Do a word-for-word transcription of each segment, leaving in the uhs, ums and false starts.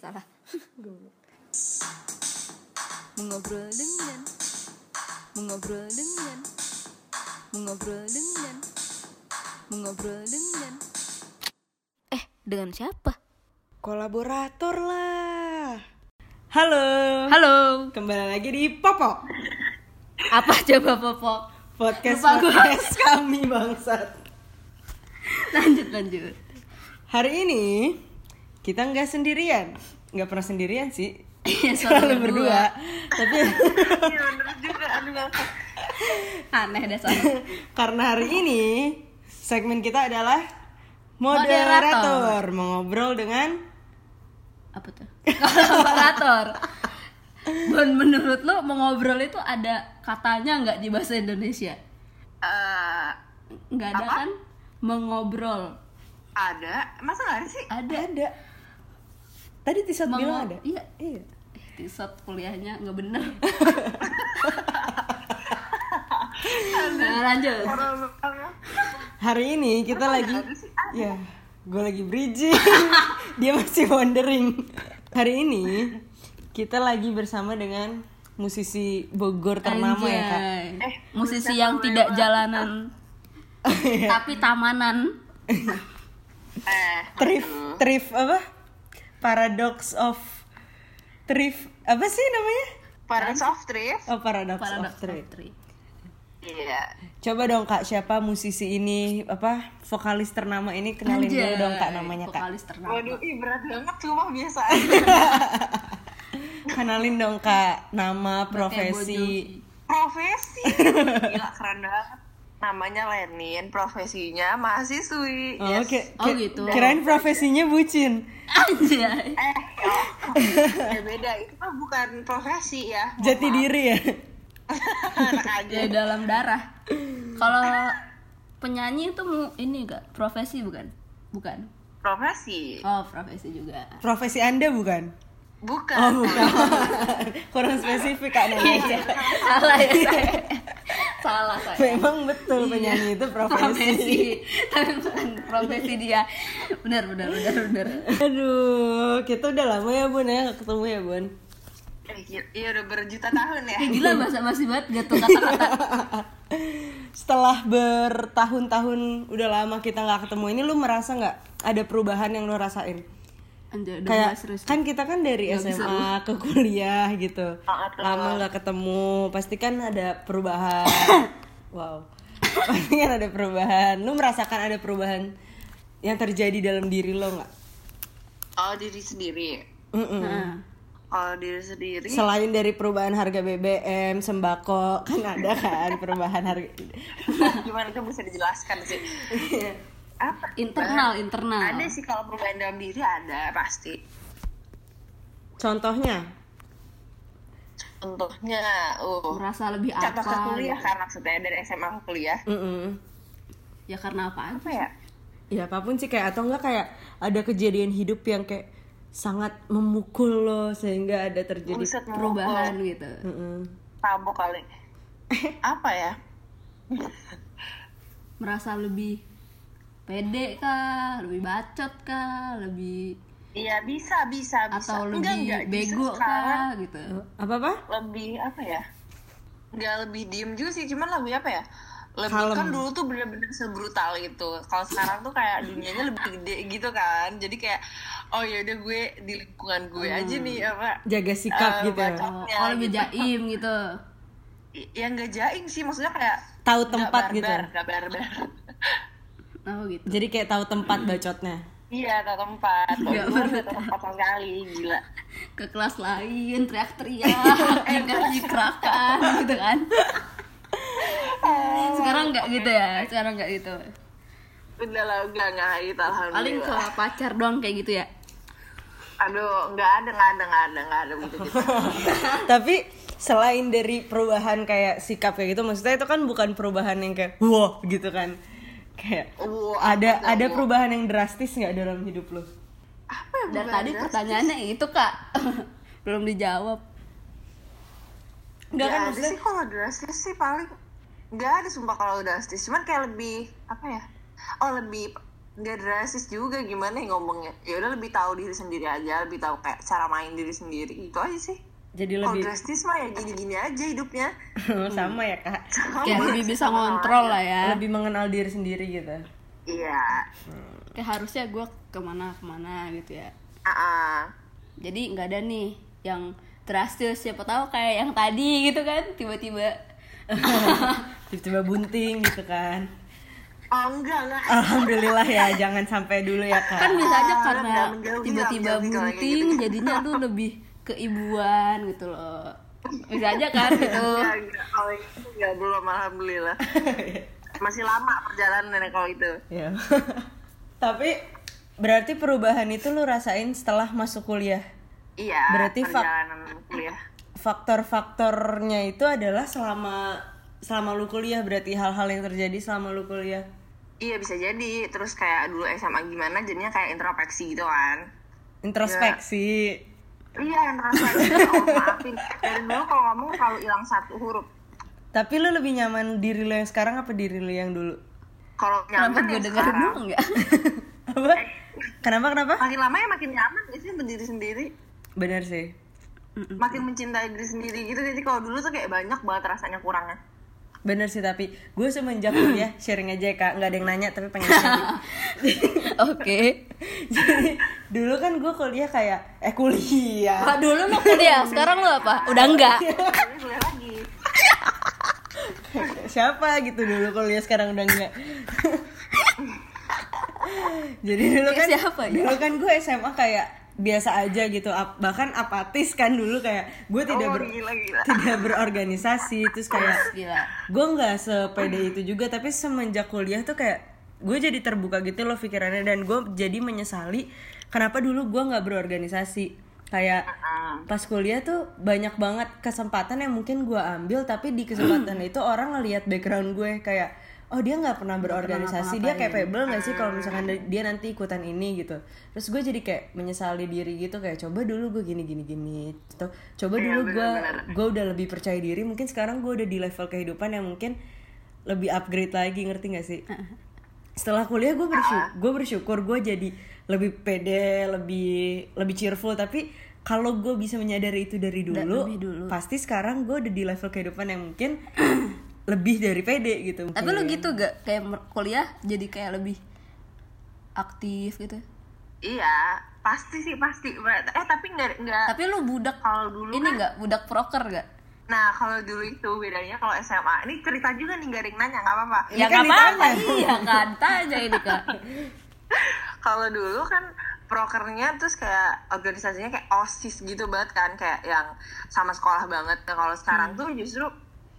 salah. Mengobrol dengan Mengobrol dengan Mengobrol dengan Mengobrol dengan Eh, dengan siapa? Kolaborator lah. Halo Halo Kembali lagi di Popok. Apa coba Popok? Podcast-podcast kami bangsat. Lanjut-lanjut. Hari ini kita nggak sendirian, nggak pernah sendirian sih, ya, selalu berdua. Tapi ya, bener juga, aneh dasar. Karena hari ini segmen kita adalah moderator, moderator. Mengobrol dengan apa tuh? Moderator. Dan menurut lo mengobrol itu ada katanya nggak di bahasa Indonesia? Nggak uh, ada apa? Kan? Mengobrol. Ada, masa nggak ada sih? Ada, ada. Tadi Tisat Meng- bilang ada? Iya, iya. Tisat kuliahnya nggak bener. Nah, lanjut. Hari ini kita Orang lagi, ya, gue lagi bridging. Dia masih wondering. Hari ini kita lagi bersama dengan musisi Bogor ternama Anjay. Ya kak. Eh, musisi yang tidak jalanan, tapi tamanan. Eh, thrift, thrift apa? Paradox of Thrift, apa sih namanya? Paradox of Thrift. Oh, Paradox, Paradox of Thrift. Iya. Coba dong kak, siapa musisi ini? Apa vokalis ternama ini? Kenalin Anjay. Dulu dong kak namanya kak. Vokalis ternama. Waduh, ih berat banget, cuma biasa aja. Kenalin dong kak, nama, profesi. Profesi? Gila, keren banget. Namanya Lenin, profesinya mahasiswi. Oh, yes. K- k- oh gitu. Kirain profesinya bucin. Aja. Eh, oh, beda. Itu mah bukan profesi ya. Mohon jati maaf. Diri ya. Anak aja. Ya, dalam darah. Kalau penyanyi itu ini enggak profesi bukan? Bukan. Profesi. Oh, profesi juga. Profesi Anda bukan? Bukan. Oh, bukan. Kurang spesifik Kak namanya. Salah ya saya. Salah saya. Memang betul penyanyi iya, itu profesi. Profesi. Tapi bukan profesi dia. Benar, benar, benar, benar. Aduh, kita udah lama ya Bun ya, gak ketemu ya Bun. Iya udah berjuta tahun ya. Gila masa masih banget gitu kata-kata. Setelah bertahun-tahun udah lama kita nggak ketemu ini, lu merasa nggak ada perubahan yang lu rasain? Anjay, kayak kan kita kan dari gak S M A bisa. Ke kuliah gitu lama nggak ketemu pasti kan ada perubahan. Wow, pasti kan ada perubahan. Lu merasakan ada perubahan yang terjadi dalam diri lo nggak? Oh, diri sendiri. Nah. Oh, diri sendiri. Selain dari perubahan harga B B M, sembako kan ada kan perubahan harga. Gimana tuh bisa dijelaskan sih? Apa? internal bah, internal ada sih kalau perubahan dalam diri ada pasti. Contohnya contohnya uh merasa lebih apa contoh ke kuliah ya. Kan maksudnya dari S M A ke kuliah mm-hmm. Ya karena apaan? Apa ya ya apapun sih kayak atau enggak kayak ada kejadian hidup yang kayak sangat memukul lo sehingga ada terjadi Buset perubahan memukul. Gitu mm-hmm. Tabok kali apa ya merasa lebih pede kah, lebih bacot kah, lebih iya bisa bisa bisa atau enggak, lebih enggak, bego kah gitu apa apa lebih apa ya nggak lebih diem juga sih cuman lebih apa ya lebih Kalem. Kan dulu tuh benar-benar sebrutal gitu kalau sekarang tuh kayak dunianya lebih gede gitu kan jadi kayak oh ya udah gue di lingkungan gue hmm. aja nih apa jaga sikap uh, gitu bacotnya, oh lebih gitu. Jaim gitu ya nggak jaim sih maksudnya kayak tahu tempat barbar, gitu nggak barbar Oh, gitu. Jadi kayak tahu tempat bacotnya. Iya, tahu tempat. Enggak pernah tempat sekali, gila. Ke kelas lain teriak-teriak, energi kerakan gitu kan. Sekarang enggak gitu ya? Sekarang enggak gitu. Udah lah, enggak ngait alhamdulillah. Paling ke pacar doang kayak gitu ya. Aduh, enggak ada, enggak ada, enggak ada, enggak ada gitu-gitu. Tapi selain dari perubahan kayak sikap kayak gitu, maksudnya itu kan bukan perubahan yang kayak wow gitu kan. Kayak uh, ada ada ya. Perubahan yang drastis nggak dalam hidup lo? Apa yang Dan tadi drastis? Pertanyaannya itu kak belum dijawab. Nggak ya, kan maksudnya sih kalau drastis sih paling nggak ada sumpah kalau drastis. Cuman kayak lebih apa ya? Oh lebih nggak drastis juga, gimana ya ngomongnya, ya udah lebih tahu diri sendiri aja, lebih tahu kayak cara main diri sendiri gitu aja sih. Jadi lebih drastis mah ya gini-gini aja hidupnya. Sama ya kak, kayak lebih bisa ngontrol lah ya, lebih mengenal diri sendiri gitu. Iya. hmm. Kayak harusnya gue kemana-kemana gitu ya. uh-uh. Jadi nggak ada nih yang drastis, siapa tahu kayak yang tadi gitu kan, tiba-tiba tiba-tiba bunting gitu kan. Oh, enggak, enggak. Alhamdulillah ya, jangan sampai dulu ya kak. Kan bisa aja karena tiba-tiba bunting jadinya tuh lebih keibuan gitu loh. Bisa aja kan gitu. Oh iya, belum, alhamdulillah. Masih lama perjalanan kalau itu. Iya. Tapi berarti perubahan itu lu rasain setelah masuk kuliah. Iya. Berarti perjalanan fak- kuliah. Faktor-faktornya itu adalah selama selama lu kuliah, berarti hal-hal yang terjadi selama lu kuliah. Iya, bisa jadi. Terus kayak dulu S M A gimana, jadinya kayak introspeksi gitu kan. Introspeksi. Ya. Iya, introspeksi. Oh, maafin. Dari dulu kalau kamu selalu hilang satu huruf. Tapi lu lebih nyaman diri lu yang sekarang apa diri lu yang dulu? Kalau nyaman gue dengar dulu enggak? Apa? Eh. Kenapa kenapa? Makin lama ya makin nyaman gak sih berdiri sendiri? Benar sih. Makin mencintai diri sendiri gitu. Jadi kalau dulu tuh kayak banyak banget rasanya kurangnya. Bener sih, tapi gue semenjak kuliah sharing aja ya kak, nggak ada yang nanya tapi pengen sharing. Oke. Jadi dulu kan gue kuliah kayak eh kuliah ah, dulu lo kuliah, sekarang lo apa? Udah enggak. Kuliah lagi. Siapa gitu, dulu kuliah sekarang udah enggak. Jadi dulu kan siapa, ya? Dulu kan gue S M A kayak biasa aja gitu, ap, bahkan apatis kan dulu, kayak gue tidak ber, oh, gila, gila. tidak berorganisasi, terus kayak gue nggak sepede itu juga. Tapi semenjak kuliah tuh kayak gue jadi terbuka gitu loh pikirannya, dan gue jadi menyesali kenapa dulu gue nggak berorganisasi. Kayak pas kuliah tuh banyak banget kesempatan yang mungkin gue ambil, tapi di kesempatan itu orang ngelihat background gue kayak, oh dia nggak pernah berorganisasi, dia capable nggak sih kalau misalkan dia nanti ikutan ini gitu. Terus gue jadi kayak menyesali diri gitu, kayak coba dulu gue gini gini gini, atau coba dulu gue gue udah lebih percaya diri. Mungkin sekarang gue udah di level kehidupan yang mungkin lebih upgrade lagi, ngerti nggak sih? Setelah kuliah gue bersyukur, gue bersyukur gue jadi lebih pede, lebih lebih cheerful. Tapi kalau gue bisa menyadari itu dari dulu, dulu, pasti sekarang gue udah di level kehidupan yang mungkin lebih dari pede gitu. Tapi lu gitu gak? Kayak kuliah jadi kayak lebih aktif gitu? Iya, pasti sih, pasti. Eh tapi gak, gak. Tapi lu budak kalau dulu ini kan, gak? Budak proker gak? Nah kalau dulu itu bedanya kalau S M A. Ini cerita juga nih, garing nanya, gak apa-apa. Ya gak apa-apa, iya kan, tanya ini kak. Kalau dulu kan prokernya terus kayak organisasinya kayak OSIS gitu banget kan, kayak yang sama sekolah banget. Nah, kalau sekarang hmm. tuh justru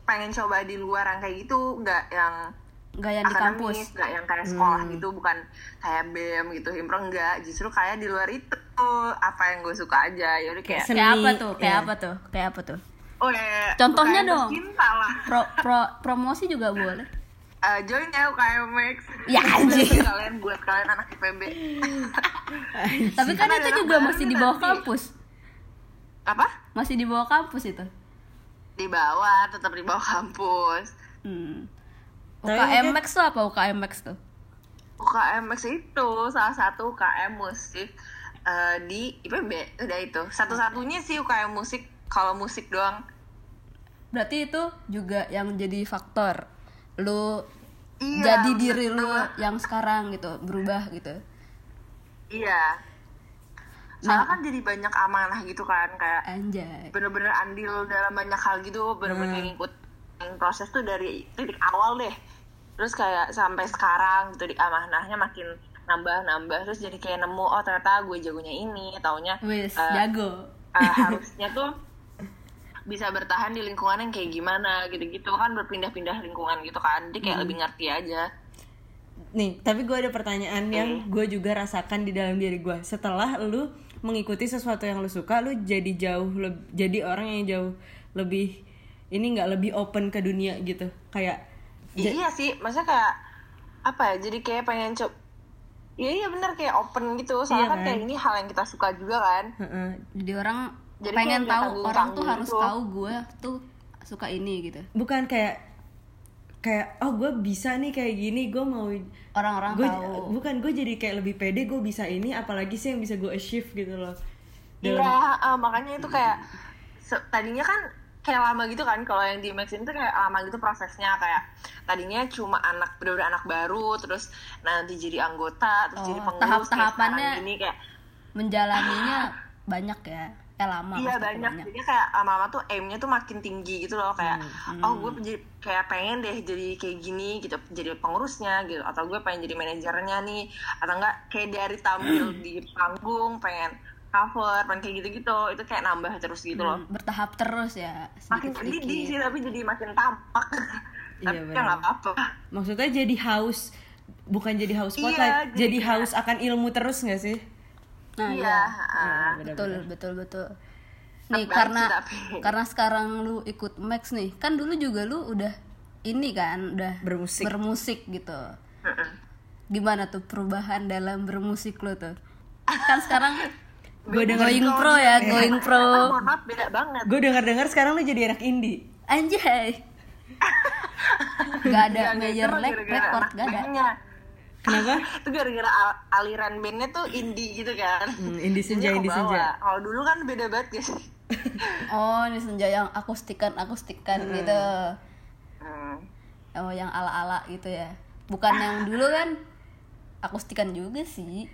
pengen coba di luar yang kayak gitu, nggak yang nggak yang akademis, di kampus, nggak yang kayak sekolah hmm. gitu, bukan kayak B E M gitu, himpro enggak, justru kayak di luar itu apa yang gue suka aja. Yaudah kayak seni, kayak apa tuh, kayak yeah. apa tuh, kayak apa tuh? Oh ya, contohnya dong. Pro, pro, promosi juga boleh. Uh, join ya U K M Max. Ya anjir. Kalian buat kalian anak P M B. Tapi kan itu juga masih di bawah kampus. Apa? Masih di bawah kampus itu. Di bawah, tetap di bawah kampus. hmm. U K M Max tuh apa? U K M Max tuh U K M Max itu salah satu U K M musik uh, di I P B. Udah itu satu-satunya sih U K M musik, kalau musik doang. Berarti itu juga yang jadi faktor lu iya, jadi diri lu yang sekarang gitu, berubah gitu. Iya. Soalnya nah, kan jadi banyak amanah gitu kan, kayak Anjay. bener-bener andil dalam banyak hal gitu, bener-bener hmm. ngikut proses tuh dari titik awal deh. Terus kayak sampai sekarang gitu, di amanahnya makin nambah-nambah. Terus jadi kayak nemu, oh ternyata gue jagonya ini, taunya Wis, uh, jago uh, harusnya tuh bisa bertahan di lingkungan yang kayak gimana gitu-gitu kan, berpindah-pindah lingkungan gitu kan. Jadi kayak hmm. lebih ngerti aja. Nih, tapi gue ada pertanyaan hmm. yang gue juga rasakan di dalam diri gue. Setelah lu mengikuti sesuatu yang lu suka, lu jadi jauh le- jadi orang yang jauh lebih ini nggak, lebih open ke dunia gitu, kayak j- iya sih, maksudnya kayak apa ya, jadi kayak pengen coba. Iya iya benar, kayak open gitu, soalnya iya, kan kayak ini hal yang kita suka juga kan. uh-uh. Jadi orang jadi pengen tahu, orang tuh harus gitu, tahu gue tuh suka ini gitu, bukan kayak kayak oh gue bisa nih kayak gini, gue mau orang-orang gua, tahu. Bukan, gue jadi kayak lebih pede, gue bisa ini, apalagi sih yang bisa gue achieve gitu loh. Iya, uh, makanya itu kayak se- tadinya kan kayak lama gitu kan, kalau yang di Maxin itu kayak lama gitu prosesnya, kayak tadinya cuma anak, benar-benar anak baru, terus nanti jadi anggota, terus oh, jadi pengurus. Tahap-tahapannya kayak gini, kayak menjalaninya banyak ya. Lama, iya banyak, banyak. Jadi kayak lama-lama tuh aim-nya tuh makin tinggi gitu loh, kayak hmm, hmm. oh gue jadi, kayak pengen deh jadi kayak gini gitu, jadi pengurusnya gitu, atau gue pengen jadi manajernya nih, atau enggak kayak dari tampil di panggung pengen cover, pengen kayak gitu-gitu, itu kayak nambah terus gitu loh, hmm, bertahap terus ya, makin sedih sih tapi jadi makin tampak. Iya, tapi nggak apa-apa, maksudnya jadi haus, bukan jadi haus spotlight, iya, jadi, jadi haus akan ilmu terus nggak sih? Nah, iya, ya, betul, betul, betul. Nih Abang, karena tapi. karena sekarang lu ikut Max nih, kan dulu juga lu udah ini kan, udah bermusik, bermusik gitu. Uh-uh. Gimana tuh perubahan dalam bermusik lu tuh? Kan sekarang gue going pro ya, eh. going pro. Oh, maaf, beda banget. Gue dengar-dengar sekarang lu jadi anak indie. Anjay. Gak ada major leg record, gak ada. Kenapa? Itu gara-gara al- aliran bandnya tuh indie gitu kan. Hmm, indie senja, indie senja. Kalau dulu kan beda banget guys. Oh, ini senja yang akustikan, akustikan hmm. gitu. Hmm. Oh, yang ala-ala gitu ya. Bukan yang dulu kan akustikan juga sih.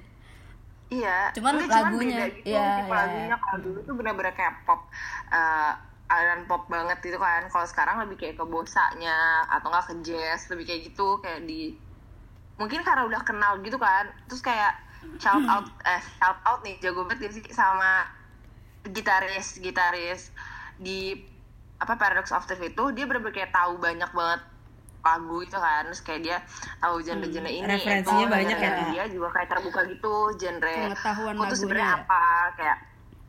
Iya. Cuman lagunya, cuman beda gitu, ya, tipe ya, lagunya ya. Kalau dulu tuh benar-benar kayak pop. Uh, aliran pop banget gitu kan. Kalau sekarang lebih kayak ke bosanya atau enggak ke jazz, lebih kayak gitu, kayak di mungkin karena udah kenal gitu kan, terus kayak shout out, eh shout out nih jago banget sih sama gitaris gitaris di apa Paradox of Thrift itu, dia bener-bener kayak tahu banyak banget lagu itu kan, terus kayak dia tahu genre-genre hmm, ini, referensinya itu, banyak ya, dia juga kayak terbuka gitu genre, aku tuh sebenarnya apa kayak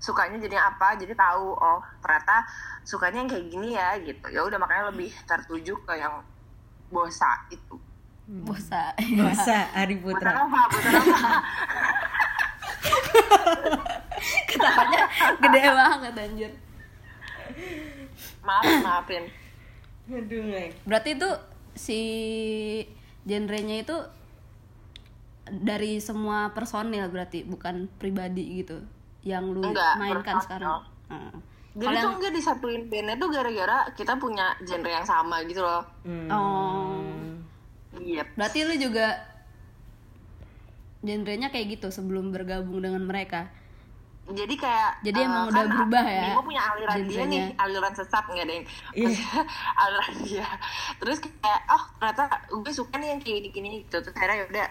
sukanya jadi apa, jadi tahu oh ternyata sukanya yang kayak gini ya gitu, ya udah makanya lebih tertuju ke yang bosa itu. Bosa, Bosa, Ari Putra. Ketawanya gede banget anjir. Maaf, maafin. Aduh, neng. Berarti itu si genrenya itu dari semua personil berarti, bukan pribadi gitu yang lu enggak, mainkan personal. Sekarang. Heeh. Hmm. Jadi kalo tuh enggak yang disatuin bandnya tuh gara-gara kita punya genre yang sama gitu loh. Hmm. Oh. Yep. Berarti lu juga genrenya kayak gitu sebelum bergabung dengan mereka. Jadi kayak jadi emang uh, udah kan berubah ya. Dia punya aliran genrenya. Dia nih, aliran sesat enggak ada yang yeah. aliran dia. Terus kayak oh ternyata gue suka nih yang kayak gini gitu. Terus akhirnya udah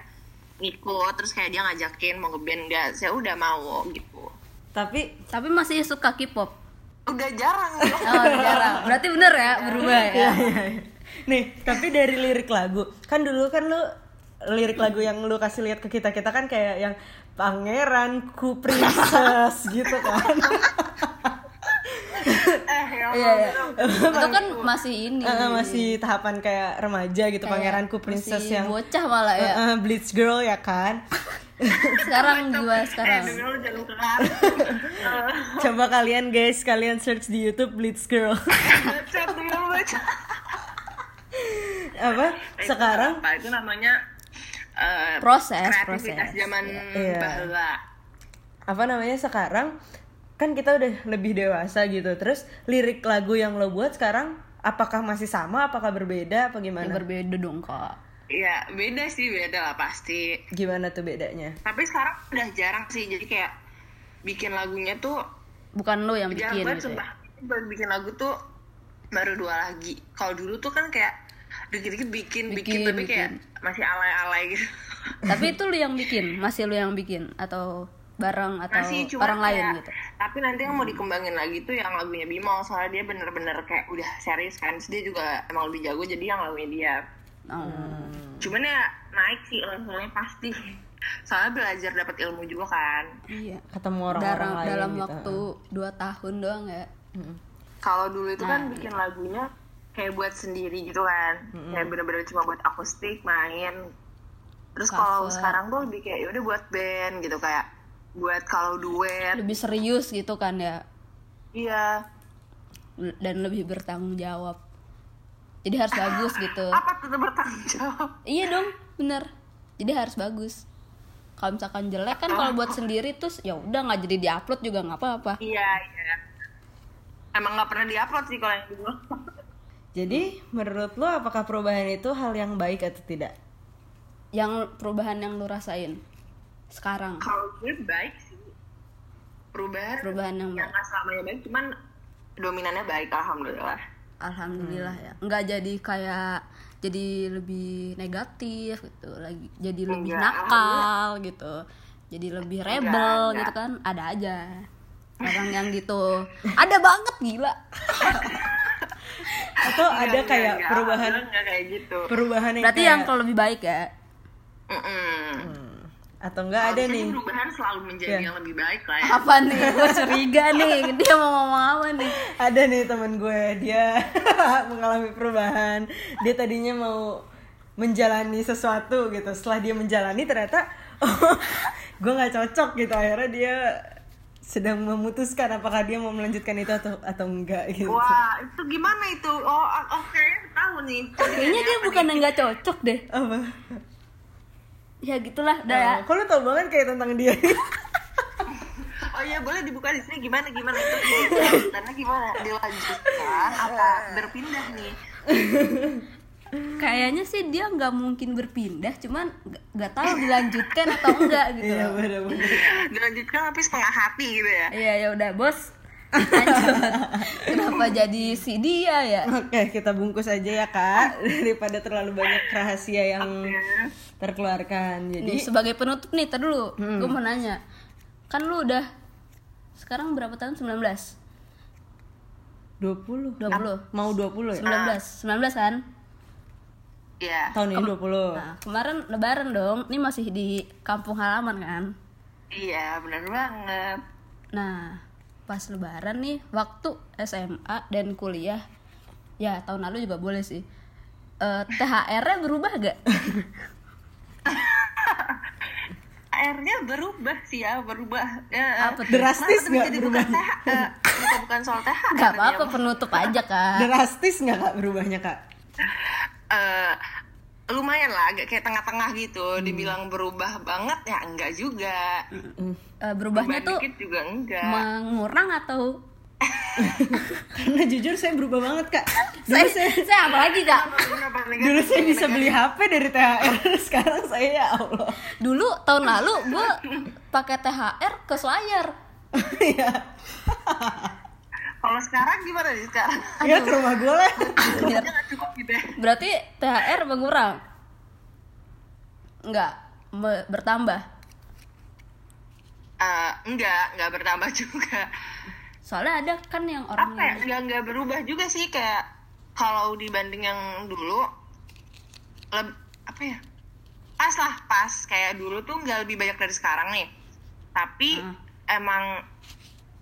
ngikut, terus kayak dia ngajakin mau nge-band enggak, saya udah mau gitu. Tapi tapi masih suka K-pop. Udah jarang. Oh, udah jarang. Berarti bener ya berubah ya. Nih, tapi dari lirik lagu, kan dulu kan lu lirik lagu yang lu kasih lihat ke kita-kita kan kayak yang pangeran ku princess gitu kan. Eh, ya, ya, ya. Itu kan masih ini uh, masih tahapan kayak remaja gitu, kayak pangeran ku princess yang bocah malah ya, uh, uh, bleach girl ya kan. Sekarang gua sekarang coba kalian guys, kalian search di YouTube bleach girl. Apa itu sekarang apa? Itu namanya uh, proses kreativitas proses. Zaman iya. Bahla apa namanya sekarang kan kita udah lebih dewasa gitu, terus lirik lagu yang lo buat sekarang apakah masih sama, apakah berbeda apa gimana? Ya, berbeda dong kok. Iya beda sih, beda lah pasti. Gimana tuh bedanya? Tapi sekarang udah jarang sih, jadi kayak bikin lagunya tuh bukan lo yang bikin gitu ya? Baru bikin lagu tuh baru dua lagi. Kalau dulu tuh kan kayak dikit-dikit bikin, bikin, bikin tapi bikin. Kayak masih alay-alay gitu. Tapi itu lu yang bikin? Masih lu yang bikin? Atau bareng atau masih, orang kayak, lain gitu? Tapi nanti yang mau dikembangin lagi tuh yang lagunya Bimo, soalnya dia bener-bener kayak udah serius kan, terus dia juga emang lebih jago, jadi yang lagunya dia hmm. Cuman ya naik sih levelnya pasti, soalnya belajar dapat ilmu juga kan. Iya. Ketemu orang-orang dalam, lain dalam gitu. Waktu dua tahun doang ya. Kalau dulu itu nah, kan bikin iya. lagunya kayak buat sendiri gitu kan, mm-hmm. kayak bener-bener cuma buat akustik main. Terus kalau sekarang tuh lebih kayak yaudah buat band gitu, kayak buat kalau duet lebih serius gitu kan ya. Iya. Dan lebih bertanggung jawab. Jadi harus bagus gitu. Apa tetap bertanggung jawab? Iya dong, bener. Jadi harus bagus. Kalau misalkan jelek kan kalau buat sendiri terus ya udah nggak jadi diupload juga nggak apa-apa. Iya, iya. Emang nggak pernah diupload sih kalau yang dulu. Jadi menurut lo apakah perubahan itu hal yang baik atau tidak? Yang perubahan yang lo rasain sekarang? Kalau gue baik sih. Perubahan, perubahan yang, yang nggak selamanya baik, cuman dominannya baik, alhamdulillah. Alhamdulillah hmm. ya. Nggak jadi kayak jadi lebih negatif gitu, lagi jadi enggak, lebih nakal gitu, jadi lebih rebel enggak, enggak. gitu kan, ada aja orang yang gitu, ada banget gila. Atau enggak, ada kayak enggak, perubahan, enggak kayak gitu. Perubahan yang berarti kayak... yang kalau lebih baik ya. Hmm. Atau enggak ada nih? Perubahan selalu menjadi ya. yang lebih baik lah. Ya. Apa nih? Gue curiga nih, dia mau ngomong apa nih? Ada nih temen gue, dia mengalami perubahan. Dia tadinya mau menjalani sesuatu gitu. Setelah dia menjalani ternyata, oh, gue nggak cocok gitu. Akhirnya dia sedang memutuskan apakah dia mau melanjutkan itu atau atau enggak gitu. Wah, itu gimana itu? Oh, oke, okay. tahu nih. Kayaknya dia bukan nggak cocok deh. Apa? Ya gitulah, dah ya. Kok lu tau banget kayak tentang dia. Oh iya, boleh dibuka di sini gimana gimana itu karena gimana dilanjutkan apa berpindah nih? Kayaknya sih dia nggak mungkin berpindah, cuman nggak tahu dilanjutkan atau enggak gitu. Iya benar-benar. Dilanjutkan tapi setengah hati gitu ya. Iya ya udah bos. Kenapa jadi si dia ya? Oke, kita bungkus aja ya kak, daripada terlalu banyak rahasia yang okay. terkeluarkan. Jadi nih, sebagai penutup nih, tar dulu, hmm. gue mau nanya, kan lu udah sekarang berapa tahun? sembilan belas? dua puluh. dua puluh. Nah, mau dua puluh ya? sembilan belas kan? Iya. Yeah. Tahun ini Kem- dua puluh. Nah, kemarin lebaran dong, ini masih di kampung halaman kan? Iya, yeah, benar banget. Nah, pas lebaran nih waktu S M A dan kuliah ya tahun lalu juga boleh sih, uh, T H R-nya berubah gak? T H R-nya berubah sih ya, berubah ya, apa drastis nggak berubah? Uh, bukan soal T H R nggak apa-apa ya, penutup aja kak. Drastis nggak kak berubahnya kak? Uh, lumayan lah, agak kayak tengah-tengah gitu. hmm. Dibilang berubah banget ya enggak juga. Uh, berubahnya berubah tuh dikit juga enggak. Mengurang atau karena jujur saya berubah banget kak. Dulu saya, saya, saya apa lagi kak? Dulu saya bisa beli H P dari T H R, sekarang saya ya Allah. Dulu tahun lalu gue pakai T H R ke Selayar. Iya. Kalau sekarang gimana nih sekarang? Iya ke rumah gue lah. Rumahnya nggak cukup gitu ya. Berarti T H R mengurang? Enggak, me- bertambah? Uh, enggak, enggak bertambah juga. Soalnya ada kan yang orang... Apa ya? Enggak, enggak berubah juga sih. Kayak kalau dibanding yang dulu, leb, apa ya? Pas lah, pas. Kayak dulu tuh enggak lebih banyak dari sekarang nih. Tapi uh. emang...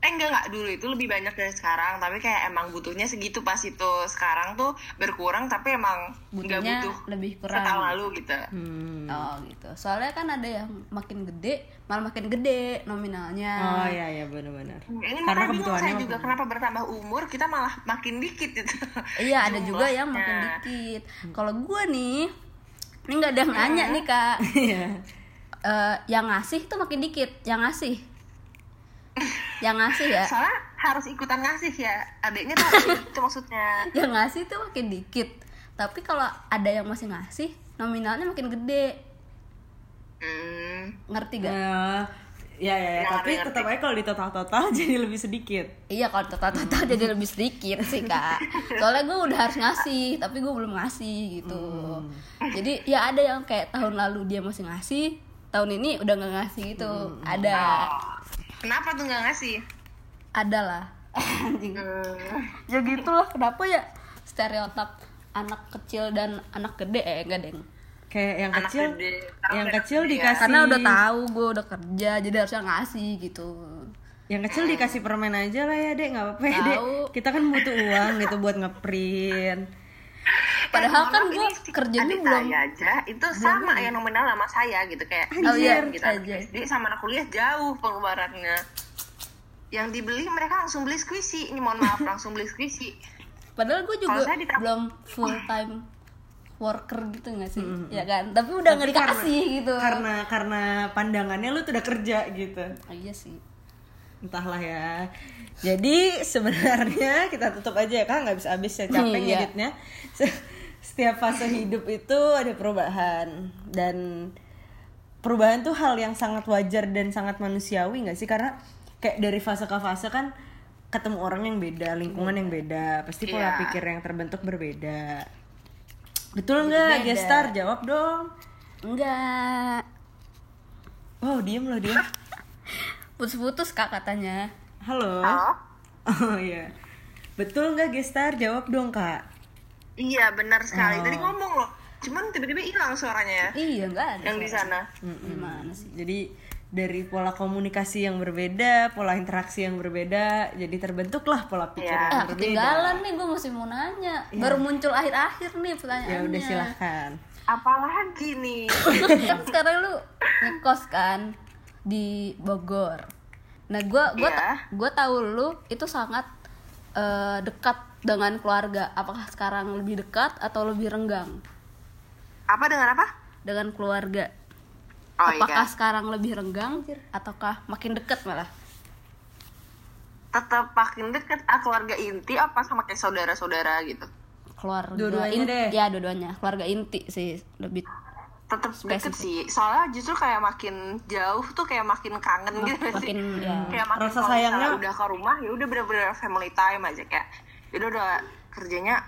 Eh, enggak, enggak, dulu itu lebih banyak dari sekarang. Tapi kayak emang butuhnya segitu pas itu. Sekarang tuh berkurang tapi emang butuhnya enggak butuh lebih kurang setahun lalu gitu. hmm. Oh gitu. Soalnya kan ada yang makin gede malah makin gede nominalnya. Oh iya, iya benar-benar. Ini karena kebutuhannya saya juga kenapa bertambah umur kita malah makin dikit gitu. Iya ada juga yang makin dikit. Kalau gue nih, ini gak ada yang nanya nih kak. uh, Yang ngasih tuh makin dikit. Yang ngasih yang ngasih ya soalnya harus ikutan ngasih ya adiknya tuh. Itu maksudnya yang ngasih tuh makin dikit, tapi kalau ada yang masih ngasih nominalnya makin gede. mm. Ngerti gak? Uh, ya ya, ya. Nah, tapi tetap aja kalau di total-total jadi lebih sedikit. Iya kalau total-total hmm. jadi lebih sedikit sih kak, soalnya gue udah harus ngasih tapi gue belum ngasih gitu. hmm. Jadi ya ada yang kayak tahun lalu dia masih ngasih, tahun ini udah nggak ngasih gitu. hmm. Ada. Kenapa tuh nggak ngasih? Ada lah. Ya gitu loh, kenapa ya stereotip anak kecil dan anak gede eh enggak deng. Kayak yang anak kecil, gede. yang gede. kecil dikasih. Karena udah tahu gue udah kerja, jadi harusnya ngasih gitu. Yang kecil dikasih permen aja lah ya dek, nggak apa-apa ya dek. Kita kan butuh uang gitu buat ngeprint. Padahal ya, kan gue kerjanya belum aja itu sama yang nominal sama saya gitu kayak oh, iya, gitu aja. Jadi sama anak kuliah jauh pengeluarannya. Yang dibeli mereka langsung beli squishy. Ini mohon maaf langsung beli squishy. Padahal gue juga ditak- belum full time worker gitu nggak sih, mm-hmm. ya kan? Tapi udah nggak dikasih karena, gitu. Karena karena pandangannya lu tuh udah kerja gitu. Oh, iya sih. Entahlah ya. Jadi sebenarnya kita tutup aja ya Kak, nggak bisa habis ya, capek hmm, ngeditnya. Iya. Setiap fase hidup itu ada perubahan, dan perubahan tuh hal yang sangat wajar dan sangat manusiawi nggak sih? Karena kayak dari fase ke fase kan ketemu orang yang beda, lingkungan yang beda, pasti pola yeah. pikir yang terbentuk berbeda. Betul nggak, Gestar? Jawab dong. Enggak. Wow, diem loh dia. Putus-putus Kak katanya. Halo. Halo. Oh iya. Betul nggak, Gestar? Jawab dong Kak. Iya, benar sekali. Oh. Tadi ngomong loh. Cuman tiba-tiba hilang suaranya. Iya, nggak ada. Yang di sana. Gimana sih? Jadi dari pola komunikasi yang berbeda, pola interaksi yang berbeda, jadi terbentuklah pola pikir ya. yang ah, berbeda. Ketinggalan nih, gue masih mau nanya. Ya. Baru muncul akhir-akhir nih pertanyaannya. Ya udah silahkan. Apalagi nih? Kan sekarang lu ngekos kan di Bogor. Nah, gue gue ya. gue tahu lu itu sangat uh, dekat dengan keluarga. Apakah sekarang lebih dekat atau lebih renggang? Apa dengan apa? Dengan keluarga. Oh, apakah iya. sekarang lebih renggang ataukah makin dekat malah? Tetap makin dekat. Ah, keluarga inti apa sama kayak saudara-saudara gitu? Keluarga dua-duanya inti deh. Ya dua-duanya. Keluarga inti sih lebih tetap dekat sih. Soalnya justru kayak makin jauh tuh kayak makin kangen Mak- gitu makin, sih. Ya. Kayak makin rasa sayangnya udah ke rumah ya udah bener-bener family time aja kayak. Itu udah kerjanya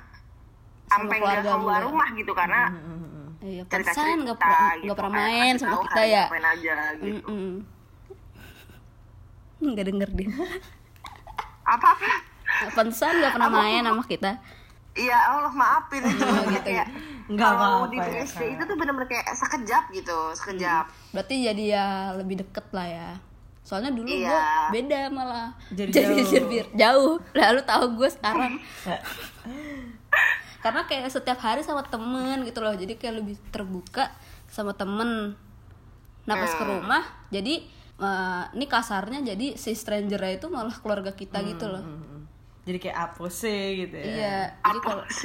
sampai enggak keluar rumah gitu karena mm-hmm. Iya, perasaan nggak pernah nggak pernah main sama kita ya. Main aja gitu. Nggak denger deh. Apa apa? Perasaan nggak pernah main sama kita. Iya Allah maafin itu gitu ya. Nggak mau di P S D itu tuh benar-benar kayak sekejap gitu, sekejap. Hmm. Berarti jadi ya lebih deket lah ya. Soalnya dulu iya. gue beda malah. Jadi, jadi jauh. jauh. Lalu tahu gue sekarang. Karena kayak setiap hari sama temen gitu loh, jadi kayak lebih terbuka sama temen. Nah pas ke rumah, jadi uh, ini kasarnya jadi si strangernya itu malah keluarga kita hmm, gitu loh. Jadi kayak apose gitu ya. Iya, jadi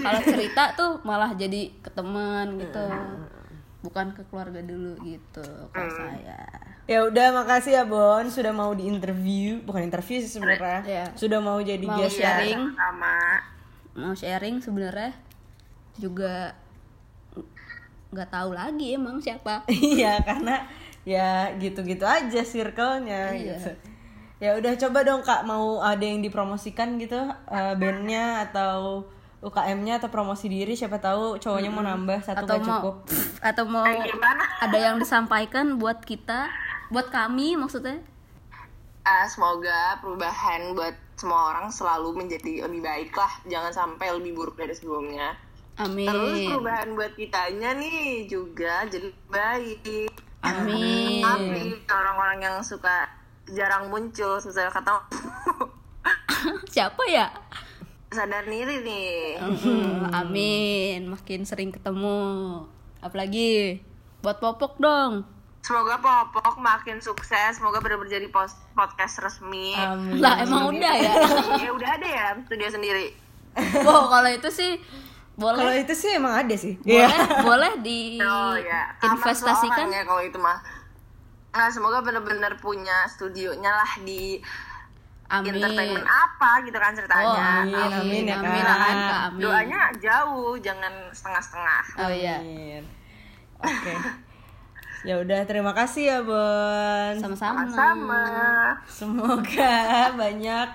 kalau cerita tuh malah jadi ke temen gitu, bukan ke keluarga dulu gitu kalau hmm. saya. Ya udah, makasih ya Bon sudah mau diinterview, bukan interview sih sebenarnya, ya. sudah mau jadi mau guest sharing. Sama. Mau sharing sebenarnya juga nggak tahu lagi emang siapa. Iya karena ya gitu-gitu aja circle-nya. Iya. Gitu. Ya udah coba dong Kak, mau ada yang dipromosikan gitu uh, bandnya atau U K M-nya atau promosi diri, siapa tahu cowoknya hmm. mau nambah satu atau gak mau, cukup atau mau ada yang disampaikan buat kita, buat kami maksudnya. Uh, semoga perubahan buat semua orang selalu menjadi lebih baik lah, jangan sampai lebih buruk dari sebelumnya. Amin. Terus perubahan buat kitanya nih juga jadi baik. Amin. Amin. Orang-orang yang suka jarang muncul, misalnya kata siapa ya? Sadar diri nih. Mm-hmm. Amin. Makin sering ketemu. Apalagi buat Popok dong. Semoga Popok makin sukses, semoga benar-benar jadi podcast resmi. Amin. Lah emang udah ya? Ya udah ada ya, studio sendiri. Oh kalau itu sih boleh. Kalau itu sih emang ada sih. Boleh, yeah. boleh diinvestasikan. Oh, ya. Kalau itu mah. Nah semoga benar-benar punya studionya lah di amin. Entertainment apa gitu kan ceritanya. Oh, amin, amin, amin ya amin, kan. Amin, Kak, amin. Doanya jauh, jangan setengah-setengah. Oh iya. Oke. Okay. Ya udah, terima kasih ya Bon. Sama-sama. Sama. Semoga banyak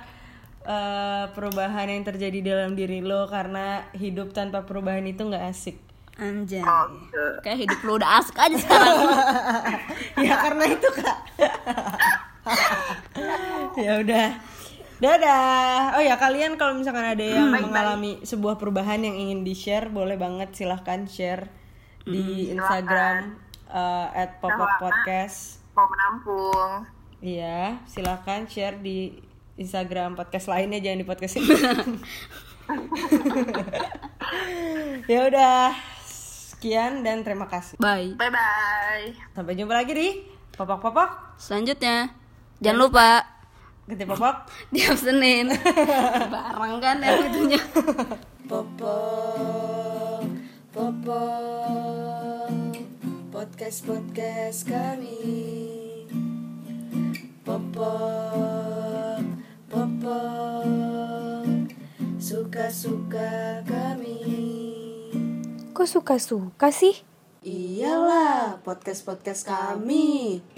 uh, perubahan yang terjadi dalam diri lo, karena hidup tanpa perubahan itu nggak asik. Anjay. Okay. Kayak hidup lo udah asik aja sekarang. Ya karena itu Kak. Ya udah. Dadah. Oh ya, kalian kalau misalkan ada yang hmm, mengalami bye. sebuah perubahan yang ingin di-share, boleh banget silahkan share hmm, di Instagram. Silakan. Uh, at Popok Podcast mau menampung. Iya, silakan share di Instagram podcast lainnya, jangan di podcast ini. Ya udah, sekian dan terima kasih. Bye. Bye bye. Sampai jumpa lagi di Popok Popok selanjutnya. Jangan lupa ganti Popok tiap Senin. Bareng kan ya gitunya. Popok, Popok, podcast-podcast kami. Popok, Popok, suka-suka kami. Kok suka-suka sih? Iyalah, podcast-podcast kami.